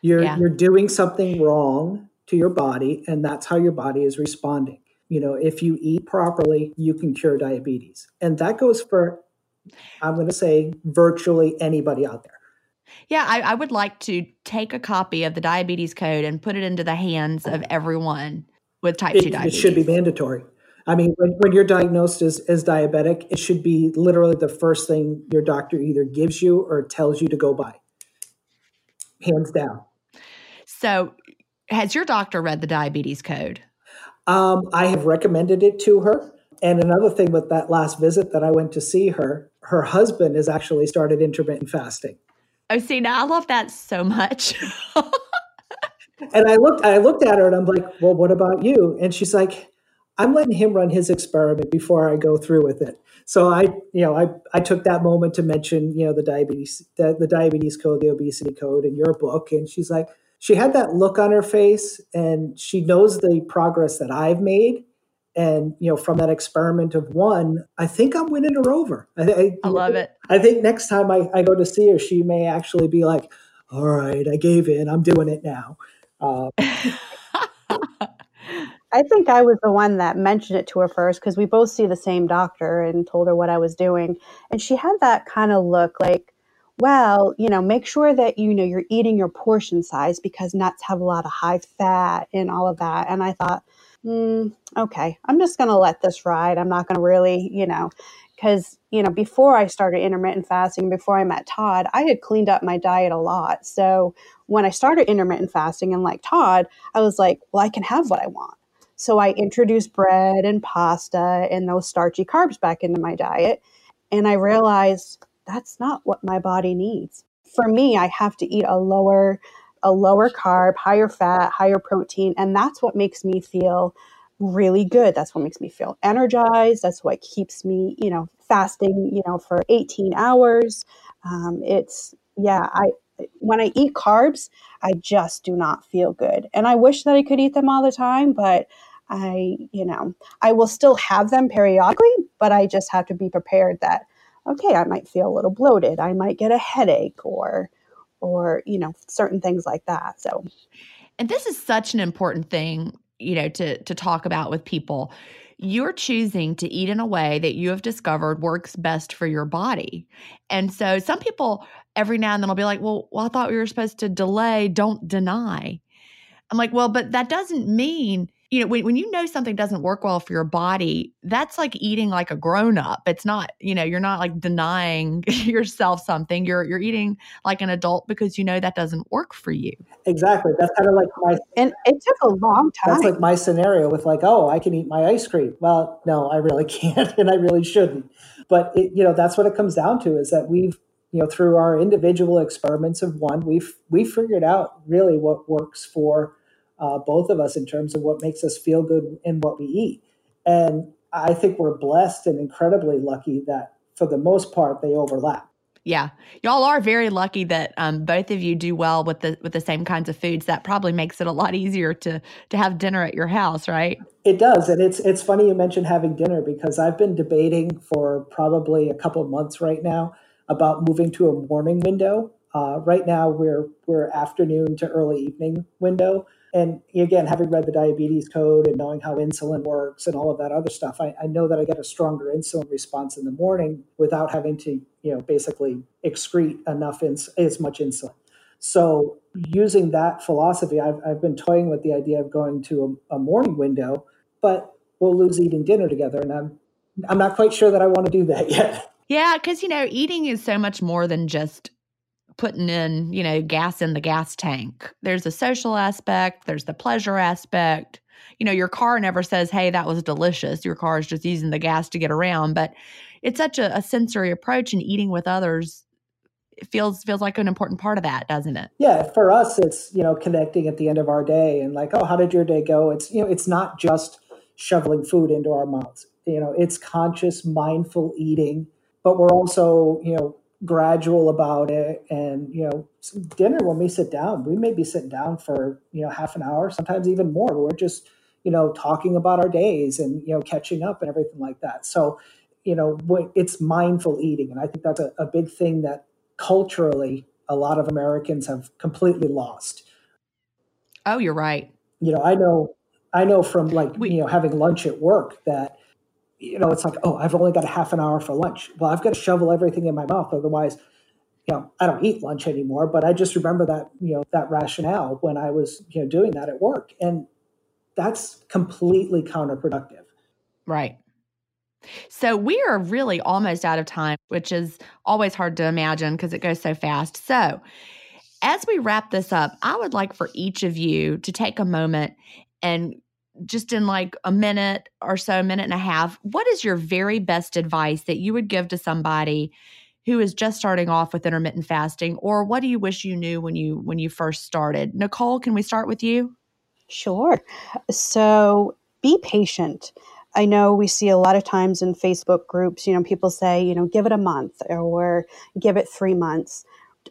You're, yeah. you're doing something wrong to your body, and that's how your body is responding. You know, if you eat properly, you can cure diabetes. And that goes for, I'm going to say, virtually anybody out there. Yeah, I, I would like to take a copy of the diabetes code and put it into the hands of everyone with type it, two diabetes. It should be mandatory. I mean, when, when you're diagnosed as, as diabetic, it should be literally the first thing your doctor either gives you or tells you to go buy, hands down. So has your doctor read the diabetes code? Um, I have recommended it to her. And another thing with that last visit that I went to see her, her husband has actually started intermittent fasting. Oh, see, now I love that so much. And I looked, I looked at her and I'm like, well, what about you? And she's like, I'm letting him run his experiment before I go through with it. So I, you know, I, I took that moment to mention, you know, the diabetes, the, the diabetes code, the obesity code in your book. And she's like, she had that look on her face and she knows the progress that I've made. And, you know, from that experiment of one, I think I'm winning her over. I, I, I love it. I think next time I, I go to see her, she may actually be like, all right, I gave in, I'm doing it now. Um, I think I was the one that mentioned it to her first because we both see the same doctor and told her what I was doing. And she had that kind of look like, well, you know, make sure that, you know, you're eating your portion size because nuts have a lot of high fat and all of that. And I thought, mm, okay, I'm just going to let this ride. I'm not going to really, you know, because, you know, before I started intermittent fasting, before I met Todd, I had cleaned up my diet a lot. So when I started intermittent fasting and like Todd, I was like, well, I can have what I want. So I introduced bread and pasta and those starchy carbs back into my diet. And I realized that's not what my body needs. For me, I have to eat a lower, a lower carb, higher fat, higher protein. And that's what makes me feel really good. That's what makes me feel energized. That's what keeps me, you know, fasting, you know, for eighteen hours. Um, it's, yeah, I, when I eat carbs, I just do not feel good. And I wish that I could eat them all the time, but I, you know, I will still have them periodically, but I just have to be prepared that, okay, I might feel a little bloated. I might get a headache or, or, you know, certain things like that. So, and this is such an important thing, you know, to, to talk about with people. You're choosing to eat in a way that you have discovered works best for your body. And so some people every now and then will be like, well, well, I thought we were supposed to delay, don't deny. I'm like, well, but that doesn't mean, you know, when, when you know something doesn't work well for your body, that's like eating like a grown-up. It's not, you know, you're not like denying yourself something. You're you're eating like an adult because you know that doesn't work for you. Exactly. That's kind of like my... And it took a long time. That's like my scenario with like, oh, I can eat my ice cream. Well, no, I really can't and I really shouldn't. But, it, you know, that's what it comes down to is that we've, you know, through our individual experiments of one, we've, we've figured out really what works for uh, both of us in terms of what makes us feel good and what we eat. And I think we're blessed and incredibly lucky that for the most part, they overlap. Yeah. Y'all are very lucky that um, both of you do well with the, with the same kinds of foods. That probably makes it a lot easier to, to have dinner at your house, right? It does. And it's, it's funny you mentioned having dinner because I've been debating for probably a couple of months right now about moving to a morning window. Uh, right now, we're we're afternoon to early evening window. And again, having read the diabetes code and knowing how insulin works and all of that other stuff, I, I know that I get a stronger insulin response in the morning without having to, you know, basically excrete enough ins- as much insulin. So using that philosophy, I've, I've been toying with the idea of going to a, a morning window, but we'll lose eating dinner together. And I'm, I'm not quite sure that I want to do that yet. Yeah. Cause you know, eating is so much more than just putting in, you know, gas in the gas tank. There's a social aspect. There's the pleasure aspect. You know, your car never says, hey, that was delicious. Your car is just using the gas to get around. But it's such a, a sensory approach, and eating with others it feels feels like an important part of that, doesn't it? Yeah. For us, it's, you know, connecting at the end of our day and like, oh, how did your day go? It's, you know, it's not just shoveling food into our mouths. You know, it's conscious, mindful eating, but we're also, you know, gradual about it. And, you know, dinner, when we sit down, we may be sitting down for, you know, half an hour, sometimes even more. We're just, you know, talking about our days and, you know, catching up and everything like that. So, you know, it's mindful eating. And I think that's a, a big thing that culturally a lot of Americans have completely lost. Oh, you're right. You know, I know, I know from like, we, you know, having lunch at work that, you know, it's like, oh, I've only got a half an hour for lunch. Well, I've got to shovel everything in my mouth. Otherwise, you know, I don't eat lunch anymore. But I just remember that, you know, that rationale when I was, you know, doing that at work. And that's completely counterproductive. Right. So we are really almost out of time, which is always hard to imagine because it goes so fast. So as we wrap this up, I would like for each of you to take a moment and just in like a minute or so, a minute and a half, what is your very best advice that you would give to somebody who is just starting off with intermittent fasting? Or what do you wish you knew when you when you first started? Nicole, can we start with you? Sure. So be patient. I know we see a lot of times in Facebook groups, you know, people say, you know, give it a month or give it three months.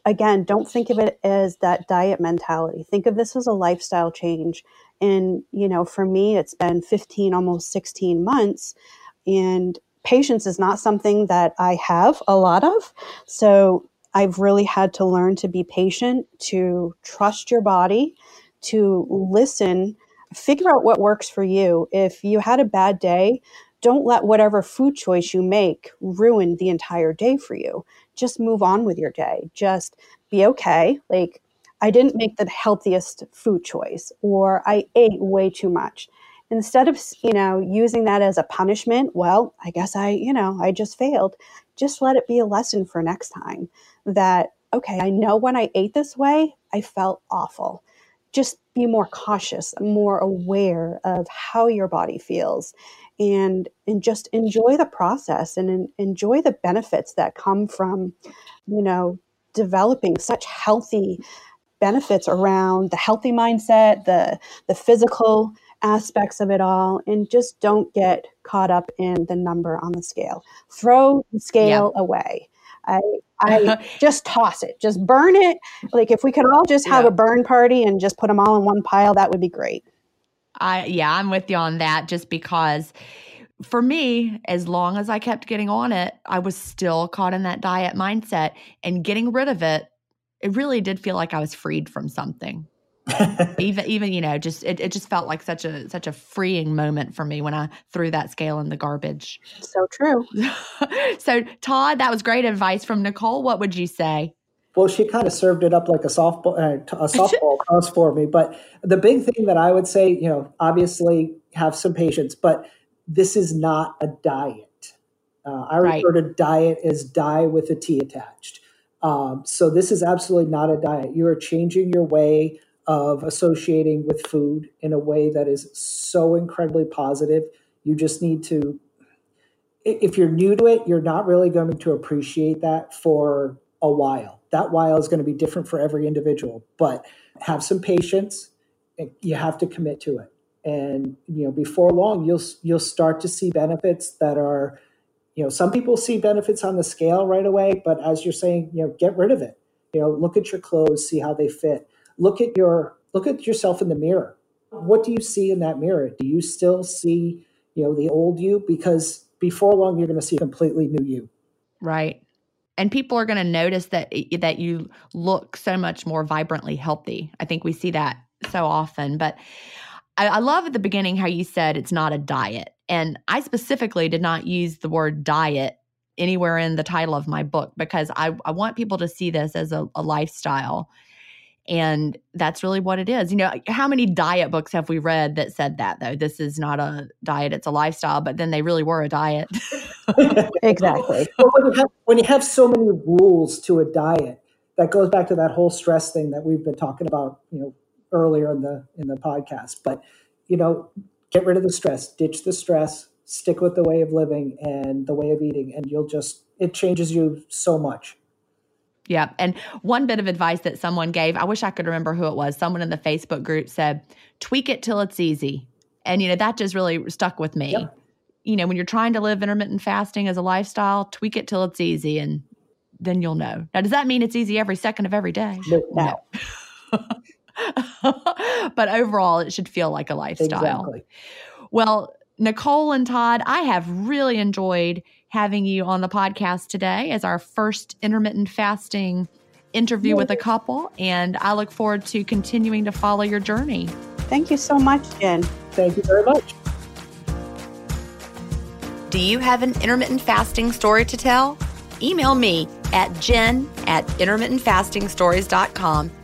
Again, don't think of it as that diet mentality. Think of this as a lifestyle change. And, you know, for me, it's been fifteen, almost sixteen months. And patience is not something that I have a lot of. So I've really had to learn to be patient, to trust your body, to listen, figure out what works for you. If you had a bad day, don't let whatever food choice you make ruin the entire day for you. Just move on with your day. Just be okay. Like, I didn't make the healthiest food choice, or I ate way too much. Instead of, you know, using that as a punishment, well, I guess I, you know, I just failed. Just let it be a lesson for next time that, okay, I know when I ate this way, I felt awful. Just be more cautious, more aware of how your body feels, and and just enjoy the process and en- enjoy the benefits that come from, you know, developing such healthy benefits around the healthy mindset, the the physical aspects of it all, and just don't get caught up in the number on the scale. Throw the scale yeah. away. I I just toss it, just burn it. Like if we could all just have yeah. a burn party and just put them all in one pile, that would be great. I yeah, I'm with you on that, just because for me, as long as I kept getting on it, I was still caught in that diet mindset, and getting rid of it, it really did feel like I was freed from something. even even, you know, just it, it just felt like such a such a freeing moment for me when I threw that scale in the garbage. So true. So Todd, that was great advice from Nicole. What would you say? Well, she kind of served it up like a softball, uh, a softball cross for me. But the big thing that I would say, you know, obviously have some patience, but this is not a diet. Uh, I right. refer to diet as die with a T attached. Um, so this is absolutely not a diet. You are changing your way of associating with food in a way that is so incredibly positive. You just need to, if you're new to it, you're not really going to appreciate that for a while. That while is going to be different for every individual, but have some patience. You have to commit to it. And, you know, before long, you'll, you'll start to see benefits that are, you know, some people see benefits on the scale right away, but as you're saying, you know, get rid of it. You know, look at your clothes, see how they fit. Look at your look at yourself in the mirror. What do you see in that mirror? Do you still see, you know, the old you? Because before long, you're going to see a completely new you. Right. And people are going to notice that that you look so much more vibrantly healthy. I think we see that so often. But I, I love at the beginning how you said it's not a diet. And I specifically did not use the word diet anywhere in the title of my book because I, I want people to see this as a, a lifestyle. And that's really what it is. You know, how many diet books have we read that said that, though? This is not a diet, it's a lifestyle, but then they really were a diet. Exactly. Well, when you have, when you have so many rules to a diet, that goes back to that whole stress thing that we've been talking about, you know, earlier in the in the podcast. But, you know, get rid of the stress, ditch the stress, stick with the way of living and the way of eating, and you'll just, it changes you so much. Yeah. And one bit of advice that someone gave, I wish I could remember who it was. Someone in the Facebook group said, tweak it till it's easy. And, you know, that just really stuck with me. Yep. You know, when you're trying to live intermittent fasting as a lifestyle, tweak it till it's easy and then you'll know. Now, does that mean it's easy every second of every day? No. no. But overall, it should feel like a lifestyle. Exactly. Well, Nicole and Todd, I have really enjoyed having you on the podcast today as our first intermittent fasting interview with a couple. And I look forward to continuing to follow your journey. Thank you so much, Jen. Thank you very much. Do you have an intermittent fasting story to tell? Email me at jen at intermittent fasting stories dot com